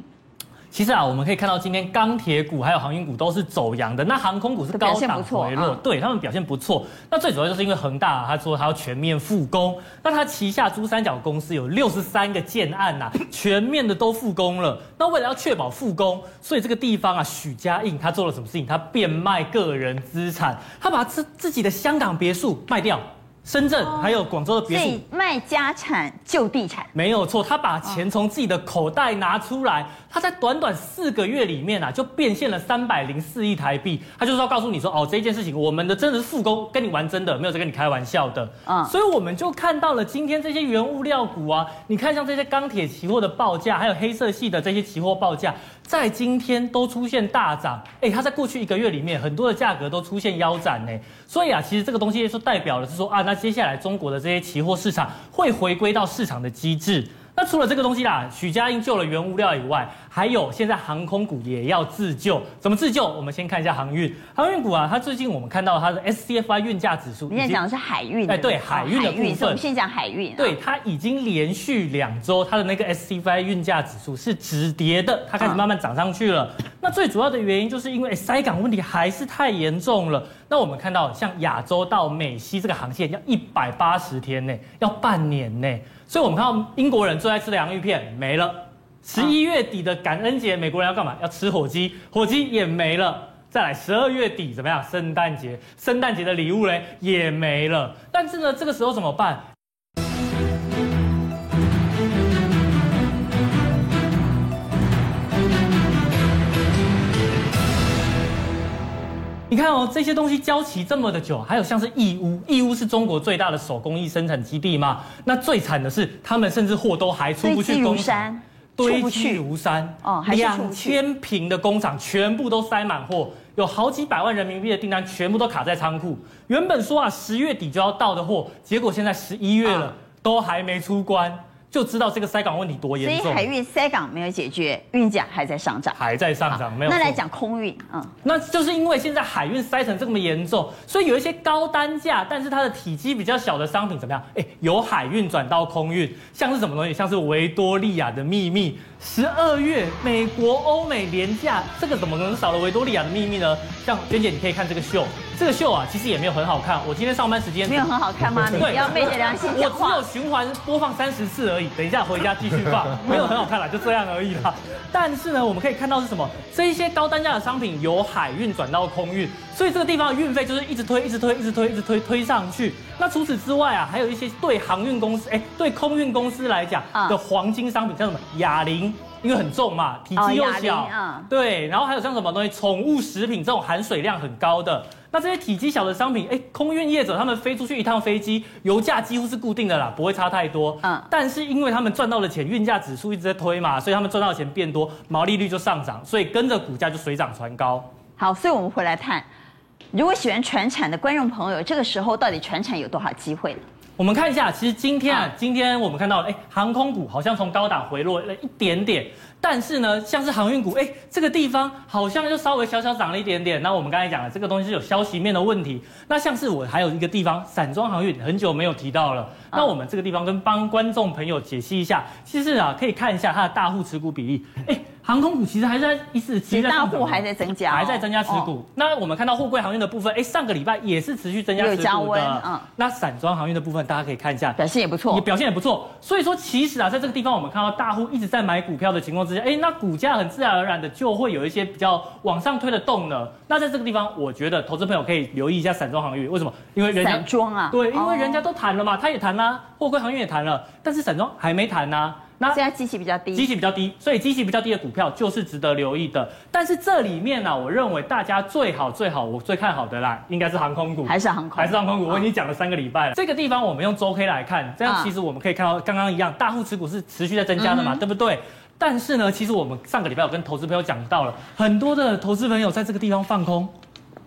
其实啊，我们可以看到今天钢铁股还有航运股都是走阳的，那航空股是高档回落，对他们表现不错。那最主要就是因为恒大、啊、他说他要全面复工，那他旗下珠三角公司有六十三个建案呐、啊，全面的都复工了。那为了要确保复工，所以这个地方啊，许家印他做了什么事情？他变卖个人资产，他把自自己的香港别墅卖掉。深圳还有广州的别墅，所以卖家产就地产，没有错。他把钱从自己的口袋拿出来，他在短短四个月里面啊，就变现了三百零四亿台币。他就是要告诉你说，哦，这件事情我们的真的是复工，跟你玩真的，没有在跟你开玩笑的。嗯，所以我们就看到了今天这些原物料股啊，你看像这些钢铁期货的报价，还有黑色系的这些期货报价，在今天都出现大涨。哎，它在过去一个月里面，很多的价格都出现腰斩呢。所以啊，其实这个东西就代表的是说啊，那那接下来中国的这些期货市场会回归到市场的机制。那除了这个东西啦，许家印救了原物料以外，还有现在航空股也要自救。怎么自救？我们先看一下航运。航运股啊，它最近我们看到它的 S C F I 运价指数，你现在讲的是海运，哎，对，海运的部分。我们先讲海运，对，它已经连续两周它的那个 S C F I 运价指数是止跌的，它开始慢慢涨上去了。那最主要的原因就是因为塞港问题还是太严重了。那我们看到像亚洲到美西这个航线要一百八十天内，要半年内，所以我们看到英国人最爱吃的洋芋片没了，十一月底的感恩节美国人要干嘛？要吃火鸡，火鸡也没了。再来十二月底怎么样？圣诞节，圣诞节的礼物嘞也没了。但是呢，这个时候怎么办？你看哦，这些东西交期这么的久，还有像是义乌，义乌是中国最大的手工艺生产基地嘛。那最惨的是，他们甚至货都还出不去工厂，堆积如山，哦，两千坪的工厂全部都塞满货，有好几百万人民币的订单全部都卡在仓库。原本说啊，十月底就要到的货，结果现在十一月了，啊，都还没出关。就知道这个塞港问题多严重，所以海运塞港没有解决，运价还在上涨，还在上涨，没有错。那来讲空运，嗯，那就是因为现在海运塞成这么严重，所以有一些高单价，但是它的体积比较小的商品怎么样？哎，由海运转到空运，像是什么东西？像是维多利亚的秘密。十二月美国欧美廉价，这个怎么可能少了维多利亚的秘密呢？像娟姐，你可以看这个秀。这个秀啊，其实也没有很好看。我今天上班时间没有很好看吗？你不要昧着良心讲话。我只有循环播放三十次而已，等一下回家继续放，没有很好看啦，就这样而已啦。但是呢，我们可以看到是什么？这一些高单价的商品由海运转到空运，所以这个地方的运费就是一直推、一直推、一直推、一直推推上去。那除此之外啊，还有一些对航运公司、哎，对空运公司来讲的黄金商品，像什么哑铃。因为很重嘛，体积又小，对，然后还有像什么东西，宠物食品这种含水量很高的，那这些体积小的商品，哎，空运业者他们飞出去一趟飞机，油价几乎是固定的啦，不会差太多。嗯，但是因为他们赚到的钱，运价指数一直在推嘛，所以他们赚到的钱变多，毛利率就上涨，所以跟着股价就水涨船高。好，所以我们回来看，如果喜欢传产的观众朋友，这个时候到底传产有多少机会呢？我们看一下，其实今天啊，今天我们看到，哎，航空股好像从高档回落了一点点，但是呢，像是航运股，哎，这个地方好像就稍微小小涨了一点点。那我们刚才讲了，这个东西是有消息面的问题。那像是我还有一个地方，散装航运很久没有提到了。那我们这个地方跟帮观众朋友解析一下，其实啊，可以看一下它的大户持股比例，哎。航空股其实还在一直持续大户还在增加，还在增加持股。哦、那我们看到货柜航运的部分，哎，上个礼拜也是持续增加持股的。嗯，那散装航运的部分，大家可以看一下，表现也不错，也表现也不错。所以说，其实啊，在这个地方我们看到大户一直在买股票的情况之下，哎，那股价很自然而然的就会有一些比较往上推的动能。那在这个地方，我觉得投资朋友可以留意一下散装航运，为什么？因为人家散装啊，对，因为人家都谈了嘛，他也谈啦、啊，货柜航运也谈了，但是散装还没谈啊。那现在基期比较低，基期比较低，所以基期比较低的股票就是值得留意的。但是这里面呢、啊，我认为大家最好最好，我最看好的啦，应该是航空股，还是航空，还是航空股。哦、我已经讲了三个礼拜了。这个地方我们用周 K 来看，这样其实我们可以看到，刚刚一样，大户持股是持续在增加的嘛，嗯、对不对？但是呢，其实我们上个礼拜有跟投资朋友讲到了，很多的投资朋友在这个地方放空，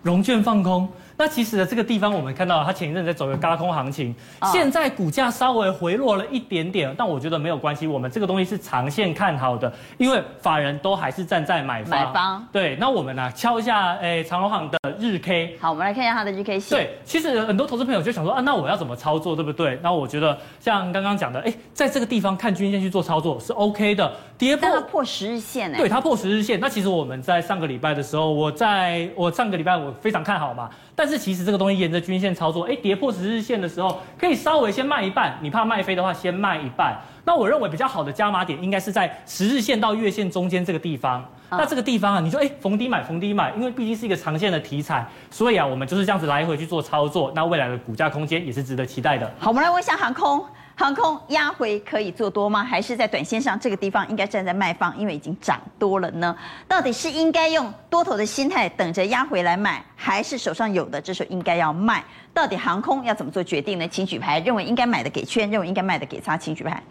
融券放空。那其实呢，这个地方我们看到，它前一阵在走个轧空行情，现在股价稍微回落了一点点，但我觉得没有关系，我们这个东西是长线看好的，因为法人都还是站在买方。买方。对，那我们呢、啊、敲一下，诶，长荣航的日 K。好，我们来看一下它的日 K 线。对，其实很多投资朋友就想说啊，那我要怎么操作，对不对？那我觉得像刚刚讲的，哎，在这个地方看均线去做操作是 OK 的，跌破。但它破十日线哎。对，它破十日线。那其实我们在上个礼拜的时候，我在我上个礼拜我非常看好嘛，但。但是其实这个东西沿着均线操作，哎，跌破十日线的时候，可以稍微先卖一半。你怕卖飞的话，先卖一半。那我认为比较好的加码点应该是在十日线到月线中间这个地方。啊、那这个地方啊，你就哎逢低买，逢低买，因为毕竟是一个长线的题材，所以啊，我们就是这样子来回去做操作。那未来的股价空间也是值得期待的。好，我们来问一下航空，航空压回可以做多吗？还是在短线上这个地方应该站在卖方，因为已经涨多了呢？到底是应该用多头的心态等着压回来买，还是手上有的？这时候应该要卖，到底航空要怎么做决定呢？请举牌，认为应该买的给圈，认为应该卖的给叉，请举牌。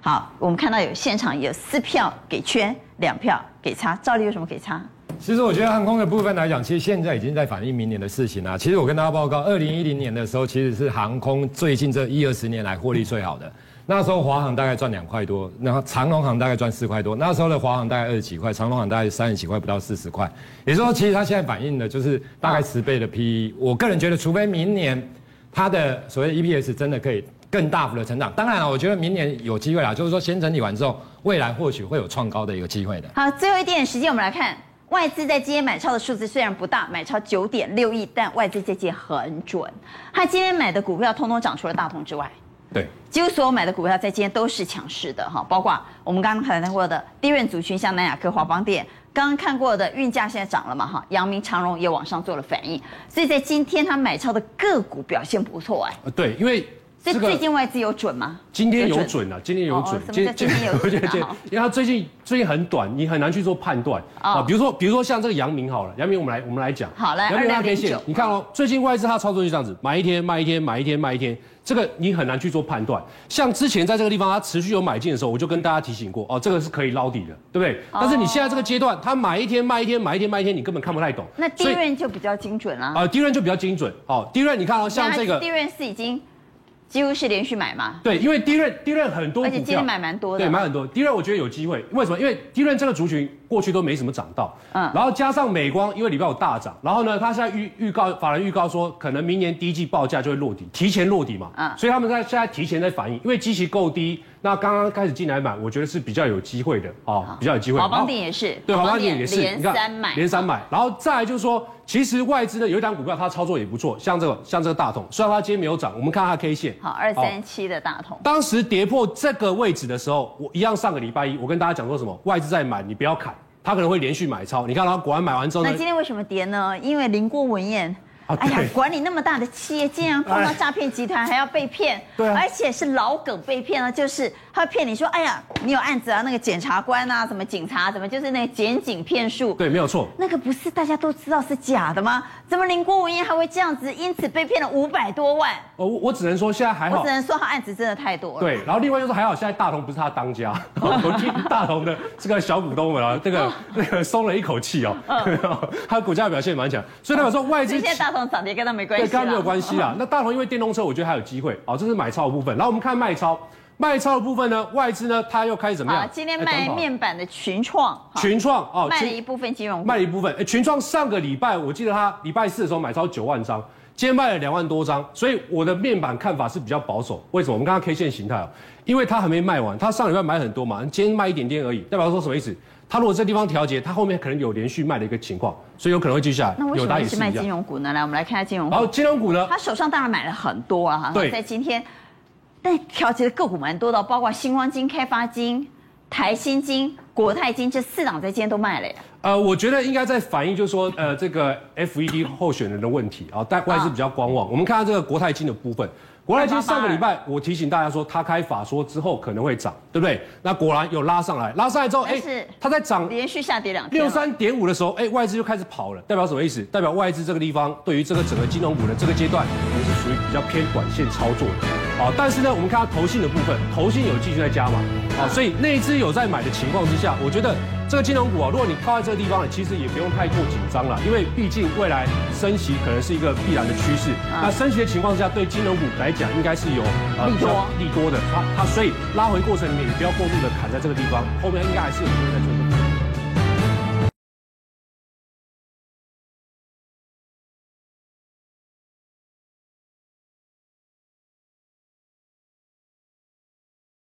好，我们看到有现场有四票给圈，两票给叉。照例为什么给叉？其实我觉得航空的部分来讲，其实现在已经在反映明年的事情啦、啊。其实我跟大家报告，二零一零年的时候，其实是航空最近这一二十年来获利最好的。那时候华航大概赚两块多，然后长荣航大概赚四块多。那时候的华航大概二十几块，长荣航大概三十几块，不到四十块。也就是说，其实它现在反映的就是大概十倍的 P E。我个人觉得，除非明年它的所谓的 E P S 真的可以更大幅的成长。当然了，我觉得明年有机会啦，就是说先整理完之后，未来或许会有创高的一个机会的。好，最后一点时间，我们来看外资在今天买超的数字虽然不大，买超 九点六亿，但外资这届很准。他今天买的股票通通涨除了大同之外，对，几乎所有买的股票在今天都是强势的哈，包括我们刚刚谈过的低润族群，像南亚科、华邦电，刚刚看过的运价现在涨了嘛哈，阳明、长荣也往上做了反应，所以在今天他买超的个股表现不错哎、欸。对，因为。所以最近外资有准吗？今天有准啊，今天有准。今天有准。因为它最近最近很短，你很难去做判断啊。比如说，比如说像这个阳明好了，阳明我们来我们来讲。好来，阳明它可以线，你看哦，最近外资它操作就这样子，买一天卖一天，买一天卖一天，这个你很难去做判断。像之前在这个地方它持续有买进的时候，我就跟大家提醒过哦，这个是可以捞底的，对不对？但是你现在这个阶段，它买一天卖一天，买一天卖一天，你根本看不太懂。那低润就比较精准啦。啊，低润就比较精准。哦，低润你看哦，像这个低润是已经。几乎是连续买嘛？对，因为D-RAM D-RAM很多股票，而且今天买蛮多的，对，买很多。D-RAM我觉得有机会，为什么？因为D-RAM这个族群过去都没什么涨到，嗯，然后加上美光，因为礼拜有大涨，然后呢，他现在预预告，法人预告说，可能明年第一季报价就会落底，提前落底嘛，嗯，所以他们在现在提前在反应，因为基期够低，那刚刚开始进来买，我觉得是比较有机会的啊，比较有机会。华邦电也是，对，华邦电也是，连三买，连三买，然后再来就是说。其实外资呢有一档股票，它操作也不错，像这个像这个大同，虽然它今天没有涨，我们看它 K 线，好二三七的大同，当时跌破这个位置的时候，我一样上个礼拜一，我跟大家讲过什么，外资在买，你不要砍，它可能会连续买超，你看它果然买完之后呢，那今天为什么跌呢？因为林郭文彦。啊、哎呀，管理那么大的企业，竟然碰到诈骗集团还要被骗，对、啊，而且是老梗被骗了，就是他骗你说，哎呀，你有案子啊，那个检察官啊，什么警察，怎么就是那个检警骗术，对，没有错，那个不是大家都知道是假的吗？怎么林郭文彦还会这样子，因此被骗了五百多万？哦，我只能说现在还好，我只能说他案子真的太多了。对，然后另外就是还好，现在大同不是他当家，我听大同的这个小股东们啊，这个那个松了一口气哦，嗯、他股价表现蛮强，所以代表说外资。涨跌跟他没关系，对，跟他没有关系啦。那大同因为电动车，我觉得还有机会啊、哦，这是买超的部分。然后我们看卖超，卖超的部分呢，外资呢，它又开始怎么样？啊、今天卖面板的群创，群创哦，卖了一部分金融股，卖了一部分。哎，群创上个礼拜我记得它礼拜四的时候买超九万张，今天卖了两万多张，所以我的面板看法是比较保守。为什么？我们看它 K 线形态哦，因为它还没卖完，它上礼拜买很多嘛，今天卖一点点而已，代表说什么意思？它如果这地方调节，它后面可能有连续卖的一个情况，所以有可能会继续下来。那为什么一直卖金融股呢？来，我们来看一下金融股。然后金融股呢，他手上当然买了很多啊，对，在今天，但调节的个股蛮多的，包括新光金、开发金、台新金、国泰金这四档在今天都卖了耶。呃，我觉得应该在反映就是说，呃，这个 F E D 候选人的问题啊，但外资比较观望。啊、我们看到这个国泰金的部分。国泰金上个礼拜，我提醒大家说，它开法说之后可能会涨，对不对？那果然有拉上来，拉上来之后，哎，它在涨，连续下跌两天， 六十三点五 的时候，哎，外资就开始跑了，代表什么意思？代表外资这个地方对于这个整个金融股的这个阶段，可能是属于比较偏短线操作的。好、啊，但是呢，我们看到投信的部分，投信有继续在加码，啊，所以内资有在买的情况之下，我觉得这个金融股啊，如果你套在这个地方，其实也不用太过紧张了，因为毕竟未来升息可能是一个必然的趋势。啊、那升息的情况之下，对金融股来讲应该是有呃利多利多的，它它所以拉回过程里面，你不要过度的砍在这个地方，后面应该还是有机会在做。